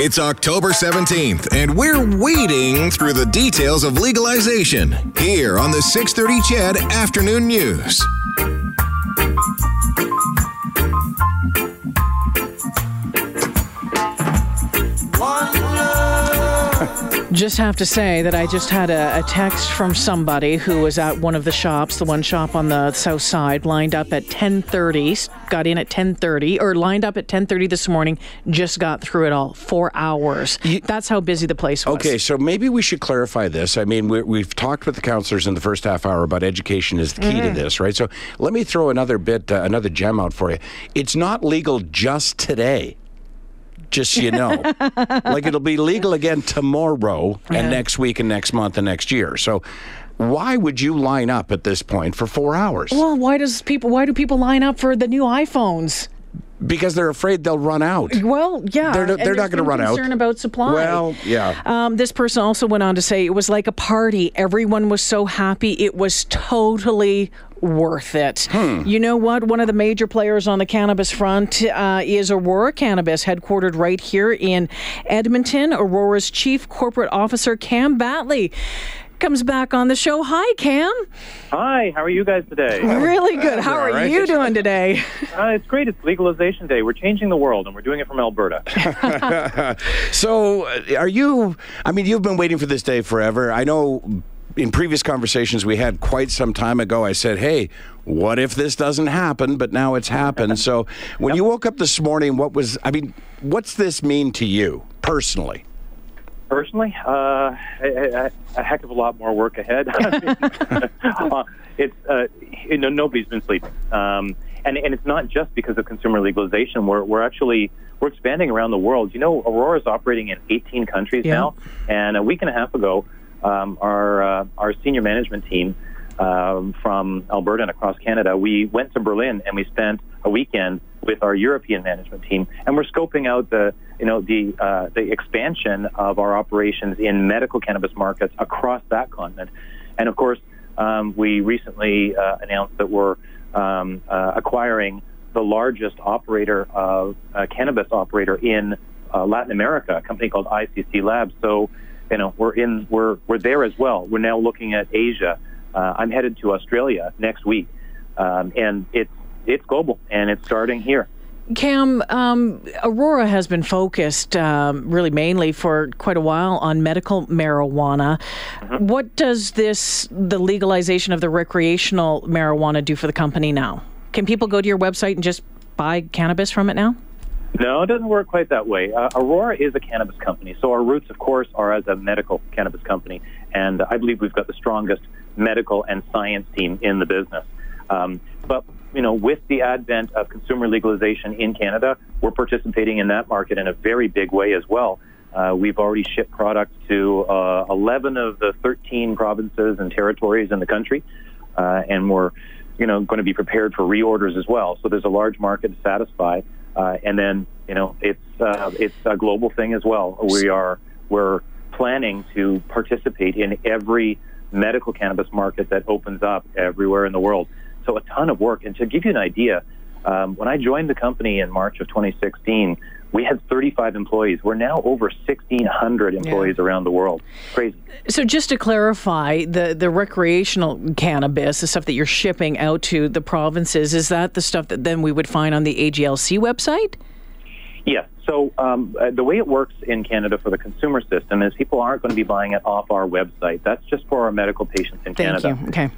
It's October 17th, and we're wading through the details of legalization here on the 630 CHED Afternoon News. Just have to say that I just had a text from somebody who was at one of the shops, the one shop on the south side, lined up at 10:30, got in at 10:30, or lined up at 10:30 this morning, just got through it all, 4 hours. That's how busy the place was. Okay, so maybe we should clarify this. I mean, we've talked with the counselors in the first half hour about education is the key to this, right? So let me throw another gem out for you. It's not legal just today. Just so you know, like it'll be legal again tomorrow and next week and next month and next year. So why would you line up at this point for 4 hours? Well, why do people line up for the new iPhones? Because they're afraid they'll run out. Well, yeah. They're not going to run out. There's concern about supply. Well, yeah. This person also went on to say it was like a party. Everyone was so happy. It was totally worth it. You know what? One of the major players on the cannabis front is Aurora Cannabis, headquartered right here in Edmonton. Aurora's chief corporate officer, Cam Battley, comes back on the show. Hi, Cam. Hi, how are you guys today? Really good. How are you doing today? It's great. It's legalization day. We're changing the world, and we're doing it from Alberta. So are you, I mean, you've been waiting for this day forever. I know in previous conversations we had quite some time ago, I said, hey, what if this doesn't happen? But now it's happened. So when you woke up this morning, what's this mean to you personally? Personally, a heck of a lot more work ahead. Nobody's been sleeping, and it's not just because of consumer legalization. We're expanding around the world. You know, Aurora's operating in 18 countries now, and a week and a half ago, our senior management team from Alberta and across Canada, we went to Berlin and we spent a weekend with our European management team, and we're scoping out the expansion of our operations in medical cannabis markets across that continent. And of course, we recently announced that we're acquiring the largest cannabis operator in Latin America, a company called ICC Labs. So, you know, we're there as well. We're now looking at Asia. I'm headed to Australia next week, and it's global, and it's starting here. Cam, Aurora has been focused really mainly for quite a while on medical marijuana. Mm-hmm. What does the legalization of the recreational marijuana do for the company now? Can people go to your website and just buy cannabis from it now? No, it doesn't work quite that way. Aurora is a cannabis company, so our roots, of course, are as a medical cannabis company, and I believe we've got the strongest medical and science team in the business. But you know, with the advent of consumer legalization in Canada, we're participating in that market in a very big way as well. We've already shipped products to 11 of the 13 provinces and territories in the country, and we're, you know, going to be prepared for reorders as well. So there's a large market to satisfy, and then, you know, it's a global thing as well. We're planning to participate in every medical cannabis market that opens up everywhere in the world. So a ton of work. And to give you an idea, when I joined the company in March of 2016, we had 35 employees. We're now over 1,600 employees around the world. Crazy. So just to clarify, the recreational cannabis, the stuff that you're shipping out to the provinces, is that the stuff that then we would find on the AGLC website? Yes. So the way it works in Canada for the consumer system is people aren't going to be buying it off our website. That's just for our medical patients in Canada. Thank you. Okay.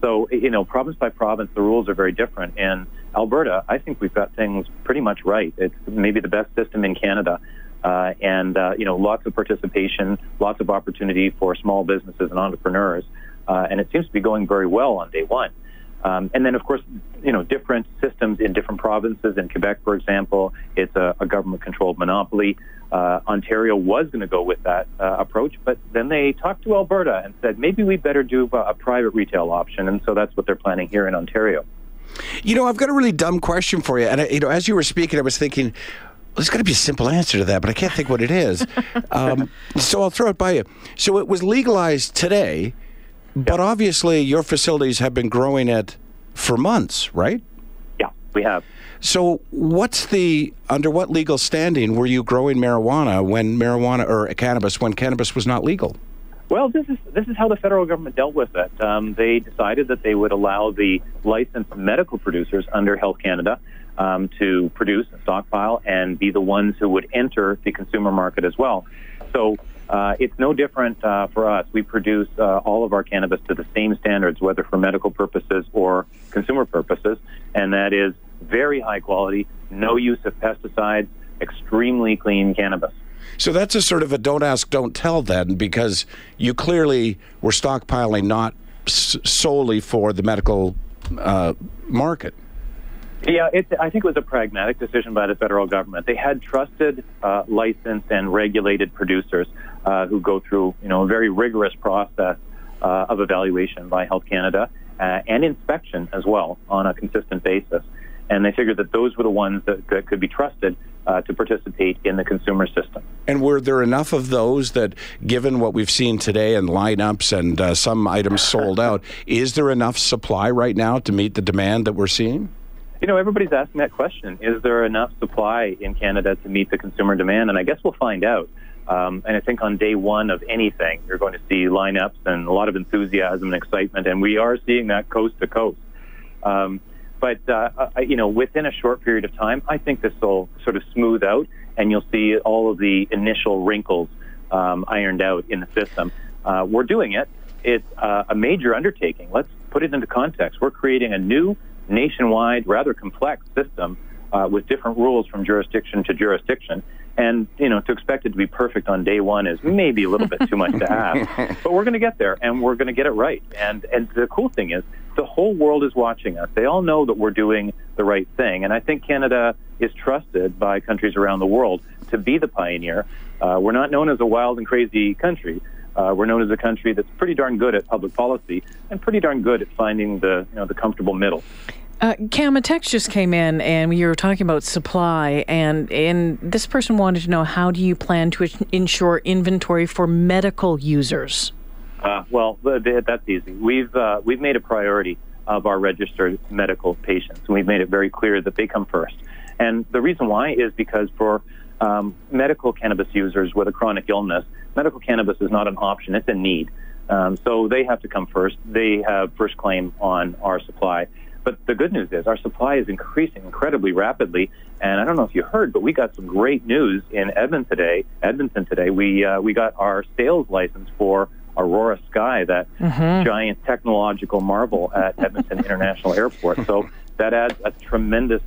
So, you know, province by province, the rules are very different. And Alberta, I think we've got things pretty much right. It's maybe the best system in Canada. You know, lots of participation, lots of opportunity for small businesses and entrepreneurs. And it seems to be going very well on day one. And then, of course, you know, different systems in different provinces. In Quebec, for example, it's a government-controlled monopoly. Ontario was going to go with that approach, but then they talked to Alberta and said, maybe we better do a private retail option. And so that's what they're planning here in Ontario. You know, I've got a really dumb question for you. And, you know, as you were speaking, I was thinking, there's got to be a simple answer to that, but I can't think what it is. So I'll throw it by you. So it was legalized today. But obviously, your facilities have been growing it for months, right? Yeah, we have. So what's the, under what legal standing were you growing cannabis when cannabis was not legal? Well, this is how the federal government dealt with it. They decided that they would allow the licensed medical producers under Health Canada to produce and stockpile and be the ones who would enter the consumer market as well. So it's no different for us. We produce all of our cannabis to the same standards, whether for medical purposes or consumer purposes, and that is very high quality, no use of pesticides, extremely clean cannabis. So that's a sort of a don't ask, don't tell then, because you clearly were stockpiling not solely for the medical market. Yeah, I think it was a pragmatic decision by the federal government. They had trusted, licensed, and regulated producers who go through, a very rigorous process of evaluation by Health Canada and inspection as well on a consistent basis. And they figured that those were the ones that could be trusted to participate in the consumer system. And were there enough of those that, given what we've seen today and lineups and some items sold out, is there enough supply right now to meet the demand that we're seeing? Everybody's asking that question. Is there enough supply in Canada to meet the consumer demand? And I guess we'll find out. And I think on day one of anything, you're going to see lineups and a lot of enthusiasm and excitement. And we are seeing that coast to coast. But within a short period of time, I think this will sort of smooth out, and you'll see all of the initial wrinkles ironed out in the system. We're doing it. It's a major undertaking. Let's put it into context. We're creating a new nationwide, rather complex system with different rules from jurisdiction to jurisdiction. And, to expect it to be perfect on day one is maybe a little bit too much to ask. But we're going to get there, and we're going to get it right. And the cool thing is, the whole world is watching us. They all know that we're doing the right thing. And I think Canada is trusted by countries around the world to be the pioneer. We're not known as a wild and crazy country. We're known as a country that's pretty darn good at public policy and pretty darn good at finding the comfortable middle. Cam, a text just came in, and you were talking about supply, and this person wanted to know, how do you plan to ensure inventory for medical users? Well, that's easy. We've made a priority of our registered medical patients, and we've made it very clear that they come first. And the reason why is because for medical cannabis users with a chronic illness, medical cannabis is not an option, it's a need. So they have to come first. They have first claim on our supply. But the good news is our supply is increasing incredibly rapidly, and I don't know if you heard, but we got some great news in Edmonton today. We got our sales license for Aurora Sky, that giant technological marvel at Edmonton International Airport. So that adds a tremendous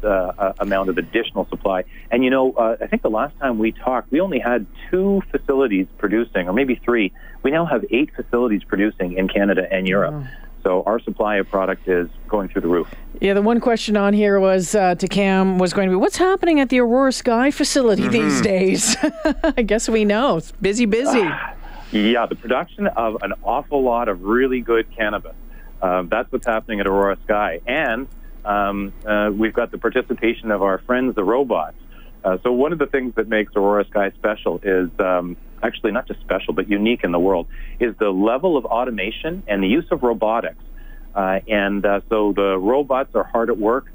amount of additional supply. And, I think the last time we talked, we only had 2 facilities producing, or maybe 3. We now have 8 facilities producing in Canada and Europe. Oh. So our supply of product is going through the roof. Yeah, the one question on here was to Cam was going to be, what's happening at the Aurora Sky facility these days? I guess we know. It's busy. Yeah, the production of an awful lot of really good cannabis. That's what's happening at Aurora Sky. And we've got the participation of our friends, the robots. So one of the things that makes Aurora Sky special is, actually not just special, but unique in the world, is the level of automation and the use of robotics. So the robots are hard at work.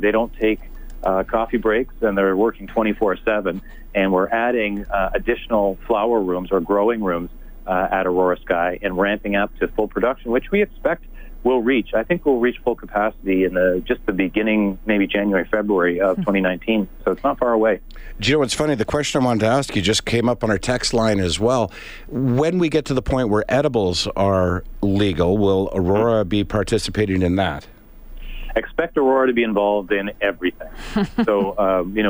They don't take coffee breaks, and they're working 24/7, and we're adding additional flower rooms or growing rooms at Aurora Sky and ramping up to full production, which we expect will reach. I think we'll reach full capacity in the beginning, maybe January, February of 2019, so it's not far away. Do you know what's funny? The question I wanted to ask you just came up on our text line as well. When we get to the point where edibles are legal, will Aurora be participating in that? Expect Aurora to be involved in everything. So,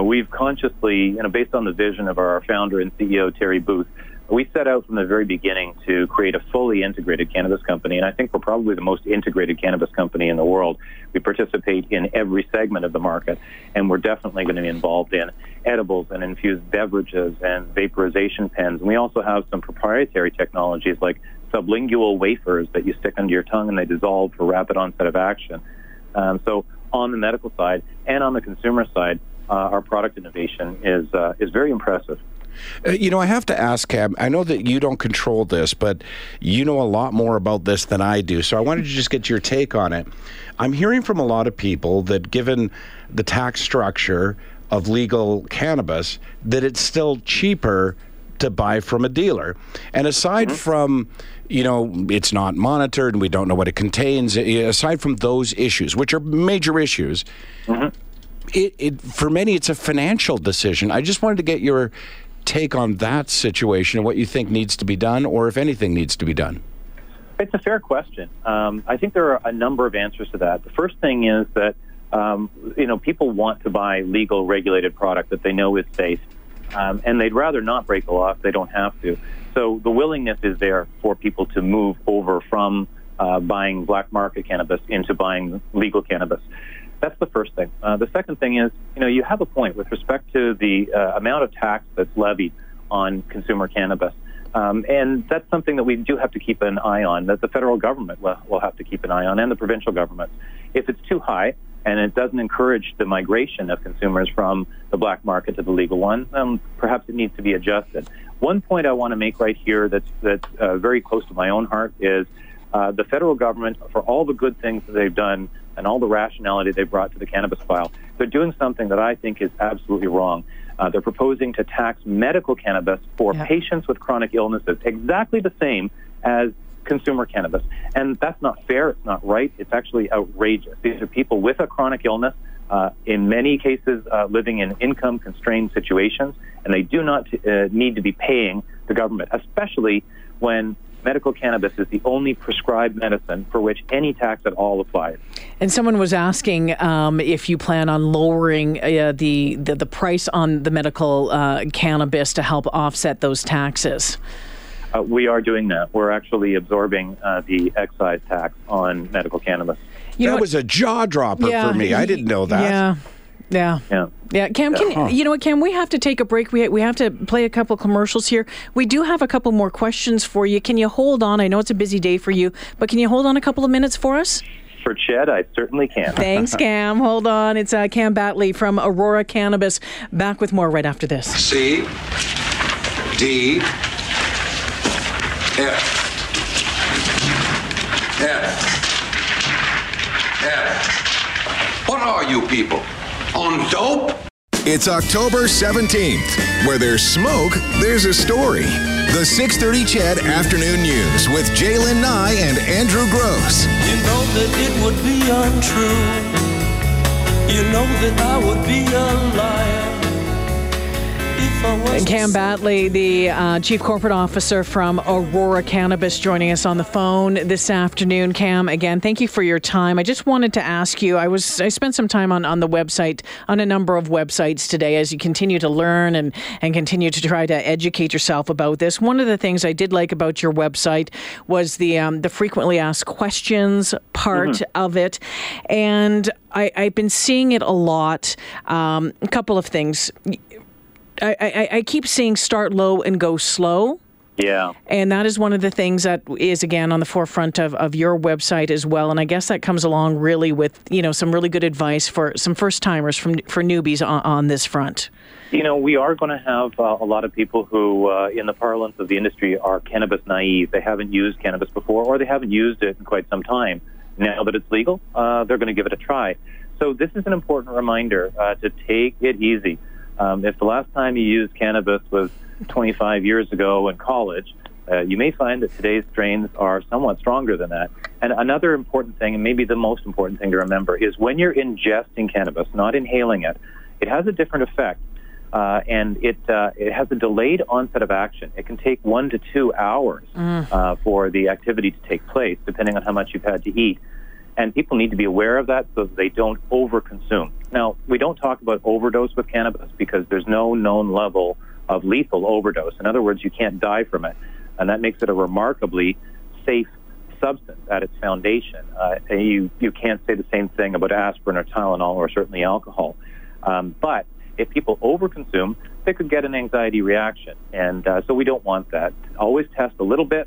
we've consciously, based on the vision of our founder and CEO, Terry Booth, we set out from the very beginning to create a fully integrated cannabis company, and I think we're probably the most integrated cannabis company in the world. We participate in every segment of the market, and we're definitely going to be involved in edibles and infused beverages and vaporization pens. And we also have some proprietary technologies like sublingual wafers that you stick under your tongue and they dissolve for rapid onset of action. So on the medical side and on the consumer side, our product innovation is very impressive. You know, I have to ask, Cam, I know that you don't control this, but you know a lot more about this than I do. So I wanted to just get your take on it. I'm hearing from a lot of people that given the tax structure of legal cannabis, that it's still cheaper to buy from a dealer. And aside from, you know, it's not monitored and we don't know what it contains, aside from those issues, which are major issues, it for many, it's a financial decision. I just wanted to get your take on that situation and what you think needs to be done, or if anything needs to be done. It's a fair question. I think there are a number of answers to that. The first thing is that, you know, people want to buy legal, regulated product that they know is safe, and they'd rather not break the law if they don't have to. So the willingness is there for people to move over from buying black market cannabis into buying legal cannabis. That's the first thing. The second thing is, you know, you have a point with respect to the amount of tax that's levied on consumer cannabis. And that's something that we do have to keep an eye on, that the federal government will have to keep an eye on, and the provincial government. If it's too high and it doesn't encourage the migration of consumers from the black market to the legal one, perhaps it needs to be adjusted. One point I want to make right here that's very close to my own heart is the federal government, for all the good things that they've done and all the rationality they brought to the cannabis file, they're doing something that I think is absolutely wrong. They're proposing to tax medical cannabis for patients with chronic illnesses, exactly the same as consumer cannabis. And that's not fair, it's not right, it's actually outrageous. These are people with a chronic illness, in many cases living in income-constrained situations, and they do not need to be paying the government, especially when medical cannabis is the only prescribed medicine for which any tax at all applies. And someone was asking if you plan on lowering the price on the medical cannabis to help offset those taxes. We are doing that. We're actually absorbing the excise tax on medical cannabis. That was a jaw dropper for me. I didn't know that. Yeah. Cam, you know what, Cam? We have to take a break. We have to play a couple commercials here. We do have a couple more questions for you. Can you hold on? I know it's a busy day for you, but can you hold on a couple of minutes for us? For CHED, I certainly can. Thanks, Cam. Hold on. It's Cam Battley from Aurora Cannabis. Back with more right after this. C-D-F-F-F. What are you people? On dope? It's October 17th. Where there's smoke, there's a story. The 630 CHED Afternoon News with Jalen Nye and Andrew Gross. You know that it would be untrue. You know that I would be a liar. Cam Battley, the Chief Corporate Officer from Aurora Cannabis, joining us on the phone this afternoon. Cam, again, thank you for your time. I just wanted to ask you, I spent some time on the website, on a number of websites today, as you continue to learn and continue to try to educate yourself about this. One of the things I did like about your website was the frequently asked questions part of it. And I've been seeing it a lot. A couple of things. I keep seeing start low and go slow. Yeah. And that is one of the things that is, again, on the forefront of your website as well. And I guess that comes along really with, you know, some really good advice for some first-timers, for newbies on this front. You know, we are going to have a lot of people who, in the parlance of the industry, are cannabis naive. They haven't used cannabis before, or they haven't used it in quite some time. Now that it's legal, they're going to give it a try. So this is an important reminder to take it easy. If the last time you used cannabis was 25 years ago in college, you may find that today's strains are somewhat stronger than that. And another important thing, and maybe the most important thing to remember, is when you're ingesting cannabis, not inhaling it, it has a different effect. And it has a delayed onset of action. It can take 1 to 2 hours for the activity to take place, depending on how much you've had to eat. And people need to be aware of that so that they don't overconsume. Now, we don't talk about overdose with cannabis because there's no known level of lethal overdose. In other words, you can't die from it. And that makes it a remarkably safe substance at its foundation. You can't say the same thing about aspirin or Tylenol or certainly alcohol. But if people overconsume, they could get an anxiety reaction. And so we don't want that. Always test a little bit,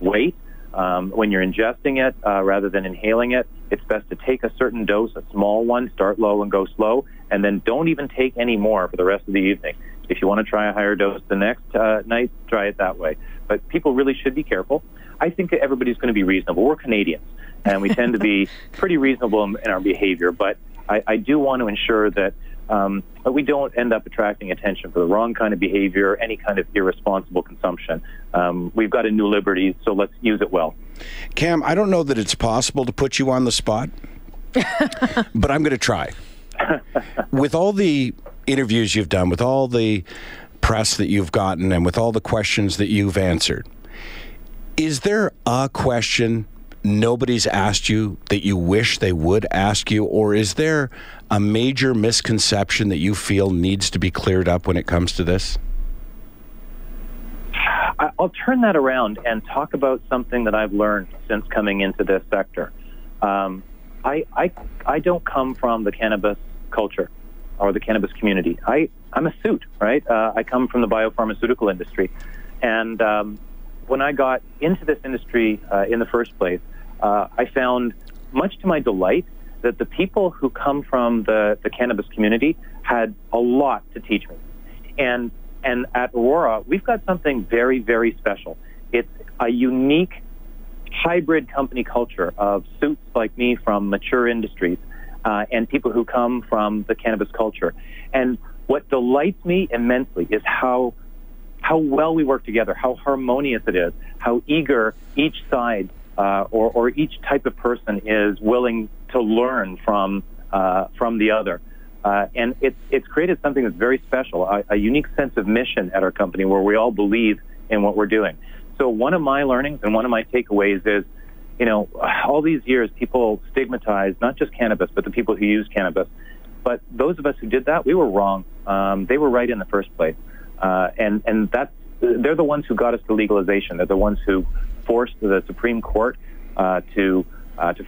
wait. When you're ingesting it, rather than inhaling it, it's best to take a certain dose, a small one, start low and go slow, and then don't even take any more for the rest of the evening. If you want to try a higher dose the next night, try it that way. But people really should be careful. I think that everybody's going to be reasonable. We're Canadians, and we tend to be pretty reasonable in our behavior. But I do want to ensure that we don't end up attracting attention for the wrong kind of behavior or any kind of irresponsible consumption. We've got a new liberty, so let's use it well. Cam, I don't know that it's possible to put you on the spot, but I'm going to try. With all the interviews you've done, with all the press that you've gotten, and with all the questions that you've answered, is there a question nobody's asked you that you wish they would ask you, or is there a major misconception that you feel needs to be cleared up when it comes to this? I'll turn that around and talk about something that I've learned since coming into this sector. I don't come from the cannabis culture or the cannabis community. I'm a suit, right? I come from the biopharmaceutical industry. And when I got into this industry in the first place, I found, much to my delight, that the people who come from the cannabis community had a lot to teach me. And at Aurora, we've got something very, very special. It's a unique hybrid company culture of suits like me from mature industries and people who come from the cannabis culture. And what delights me immensely is how well we work together, how harmonious it is, how eager each side or each type of person is willing to learn from the other. And it's created something that's very special, a unique sense of mission at our company where we all believe in what we're doing. So one of my learnings and one of my takeaways is, you know, all these years people stigmatize not just cannabis, but the people who use cannabis. But those of us who did that, we were wrong. They were right in the first place. And they're the ones who got us to legalization. They're the ones who forced the Supreme Court to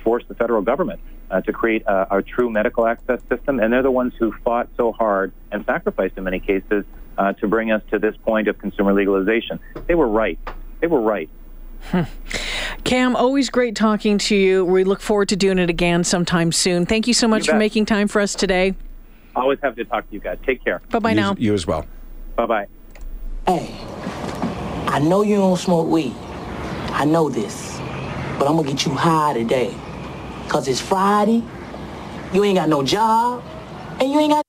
force the federal government to create our true medical access system. And they're the ones who fought so hard and sacrificed in many cases to bring us to this point of consumer legalization. They were right. They were right. Cam, always great talking to you. We look forward to doing it again sometime soon. Thank you so much for making time for us today. Always happy to talk to you guys. Take care. Bye-bye now. You as well. Bye-bye. Hey, I know you don't smoke weed. I know this. But I'm going to get you high today. Because it's Friday, you ain't got no job, and you ain't got...